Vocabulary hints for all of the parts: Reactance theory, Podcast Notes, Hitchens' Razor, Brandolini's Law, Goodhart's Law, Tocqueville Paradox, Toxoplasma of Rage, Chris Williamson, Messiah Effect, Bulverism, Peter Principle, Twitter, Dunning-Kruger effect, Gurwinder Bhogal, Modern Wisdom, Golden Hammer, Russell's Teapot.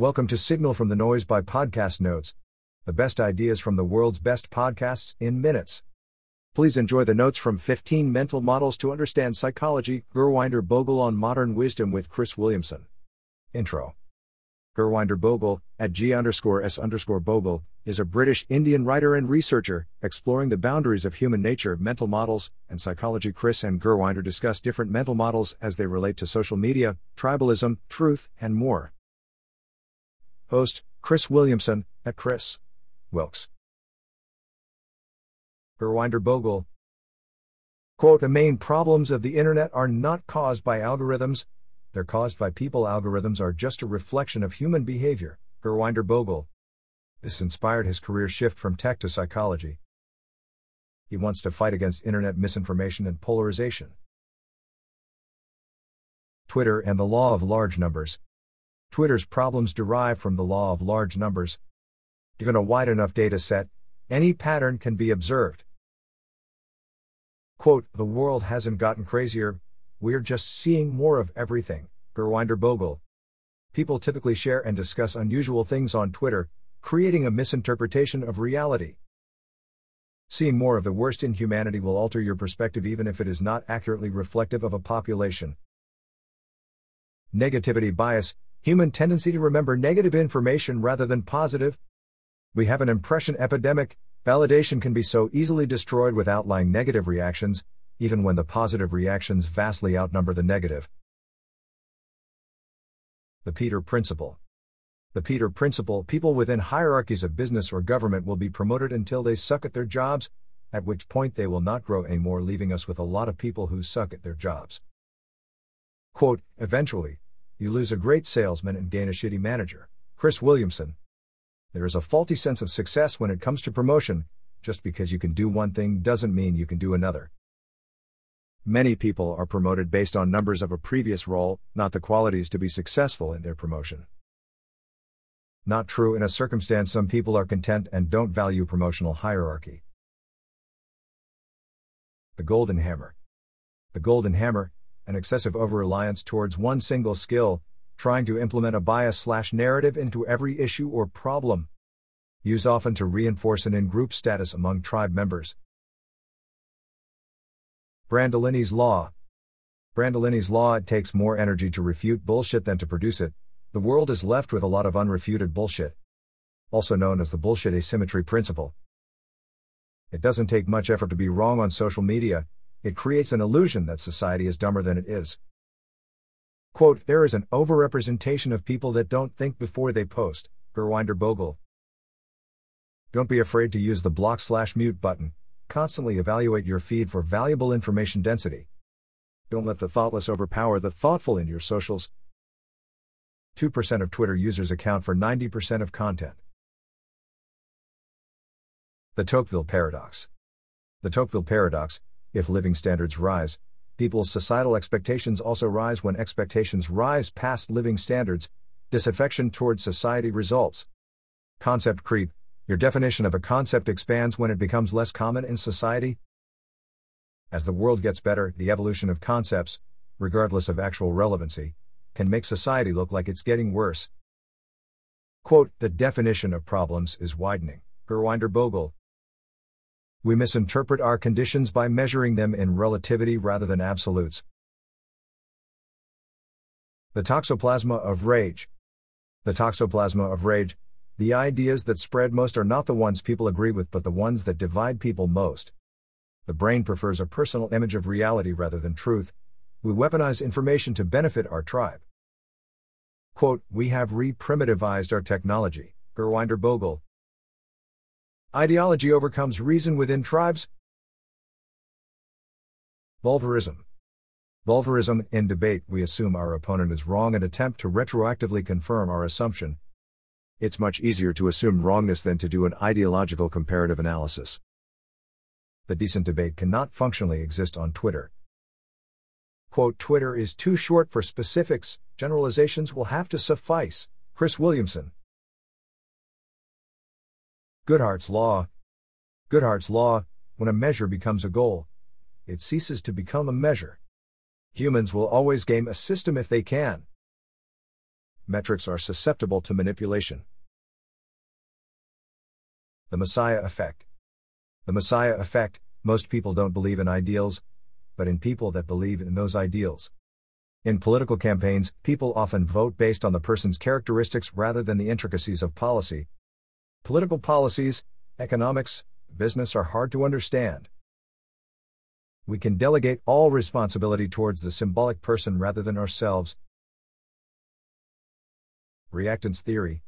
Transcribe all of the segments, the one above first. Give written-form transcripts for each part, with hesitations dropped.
Welcome to Signal from the Noise by Podcast Notes, the best ideas from the world's best podcasts in minutes. Please enjoy the notes from 15 Mental Models to Understand Psychology, Gurwinder Bhogal on Modern Wisdom with Chris Williamson. Intro. Gurwinder Bhogal, at G_S_Bhogal, is a British Indian writer and researcher, exploring the boundaries of human nature, mental models, and psychology. Chris and Gurwinder discuss different mental models as they relate to social media, tribalism, truth, and more. Host, Chris Williamson, at Chris Wilkes. Gurwinder Bhogal. Quote, the main problems of the internet are not caused by algorithms, they're caused by people. Algorithms are just a reflection of human behavior. Gurwinder Bhogal. This inspired his career shift from tech to psychology. He wants to fight against internet misinformation and polarization. Twitter and the law of large numbers. Twitter's problems derive from the law of large numbers. Given a wide enough data set, any pattern can be observed. Quote, the world hasn't gotten crazier, we're just seeing more of everything. Gurwinder Bhogal. People typically share and discuss unusual things on Twitter, creating a misinterpretation of reality. Seeing more of the worst in humanity will alter your perspective even if it is not accurately reflective of a population. Negativity bias. Human tendency to remember negative information rather than positive. We have an impression epidemic. Validation can be so easily destroyed with outlying negative reactions, even when the positive reactions vastly outnumber the negative. The Peter Principle. The Peter Principle, people within hierarchies of business or government will be promoted until they suck at their jobs, at which point they will not grow anymore, leaving us with a lot of people who suck at their jobs. Quote, eventually, you lose a great salesman and gain a shitty manager. Chris Williamson. There is a faulty sense of success when it comes to promotion. Just because you can do one thing doesn't mean you can do another. Many people are promoted based on numbers of a previous role, not the qualities to be successful in their promotion. Not true in a circumstance. Some people are content and don't value promotional hierarchy. The Golden Hammer. The Golden Hammer, an excessive over-reliance towards one single skill, trying to implement a bias/narrative into every issue or problem. Used often to reinforce an in-group status among tribe members. Brandolini's Law. Brandolini's Law, it takes more energy to refute bullshit than to produce it. The world is left with a lot of unrefuted bullshit. Also known as the bullshit asymmetry principle. It doesn't take much effort to be wrong on social media. It creates an illusion that society is dumber than it is. Quote, there is an overrepresentation of people that don't think before they post. Gurwinder Bhogal. Don't be afraid to use the block/mute button. Constantly evaluate your feed for valuable information density. Don't let the thoughtless overpower the thoughtful in your socials. 2% of Twitter users account for 90% of content. The Tocqueville Paradox. The Tocqueville Paradox. If living standards rise, people's societal expectations also rise. When expectations rise past living standards, disaffection towards society results. Concept creep. Your definition of a concept expands when it becomes less common in society. As the world gets better, the evolution of concepts, regardless of actual relevancy, can make society look like it's getting worse. Quote, the definition of problems is widening. Gurwinder Bhogal. We misinterpret our conditions by measuring them in relativity rather than absolutes. The Toxoplasma of Rage. The Toxoplasma of Rage. The ideas that spread most are not the ones people agree with but the ones that divide people most. The brain prefers a personal image of reality rather than truth. We weaponize information to benefit our tribe. Quote, we have re-primitivized our technology. Gurwinder Bhogal. Ideology overcomes reason within tribes. Bulverism. Bulverism, in debate we assume our opponent is wrong and attempt to retroactively confirm our assumption. It's much easier to assume wrongness than to do an ideological comparative analysis. The decent debate cannot functionally exist on Twitter. Quote, Twitter is too short for specifics, generalizations will have to suffice. Chris Williamson. Goodhart's Law. Goodhart's Law, when a measure becomes a goal, it ceases to become a measure. Humans will always game a system if they can. metrics are susceptible to manipulation. The Messiah Effect. The Messiah Effect, most people don't believe in ideals, but in people that believe in those ideals. In political campaigns, people often vote based on the person's characteristics rather than the intricacies of policy. Political policies, economics, business are hard to understand. We can delegate all responsibility towards the symbolic person rather than ourselves. Reactance theory.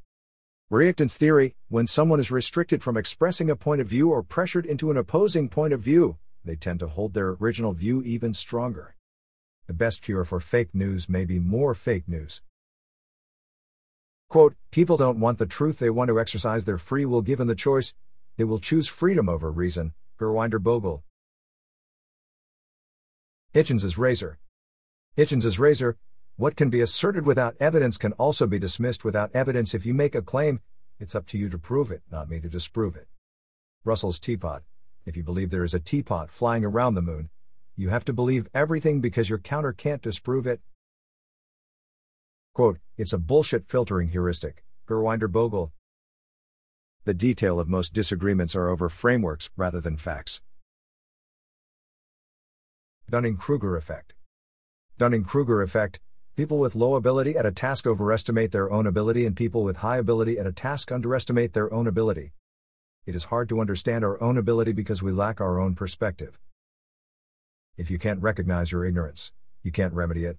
Reactance theory, when someone is restricted from expressing a point of view or pressured into an opposing point of view, they tend to hold their original view even stronger. The best cure for fake news may be more fake news. Quote, people don't want the truth, they want to exercise their free will given the choice. They will choose freedom over reason. Gurwinder Bhogal. Hitchens' Razor. Hitchens' Razor, what can be asserted without evidence can also be dismissed without evidence. If you make a claim, it's up to you to prove it, not me to disprove it. Russell's Teapot. If you believe there is a teapot flying around the moon, you have to believe everything because your counter can't disprove it. Quote, it's a bullshit filtering heuristic. Gurwinder Bhogal. The detail of most disagreements are over frameworks rather than facts. Dunning-Kruger effect. Dunning-Kruger effect, people with low ability at a task overestimate their own ability and people with high ability at a task underestimate their own ability. It is hard to understand our own ability because we lack our own perspective. If you can't recognize your ignorance, you can't remedy it.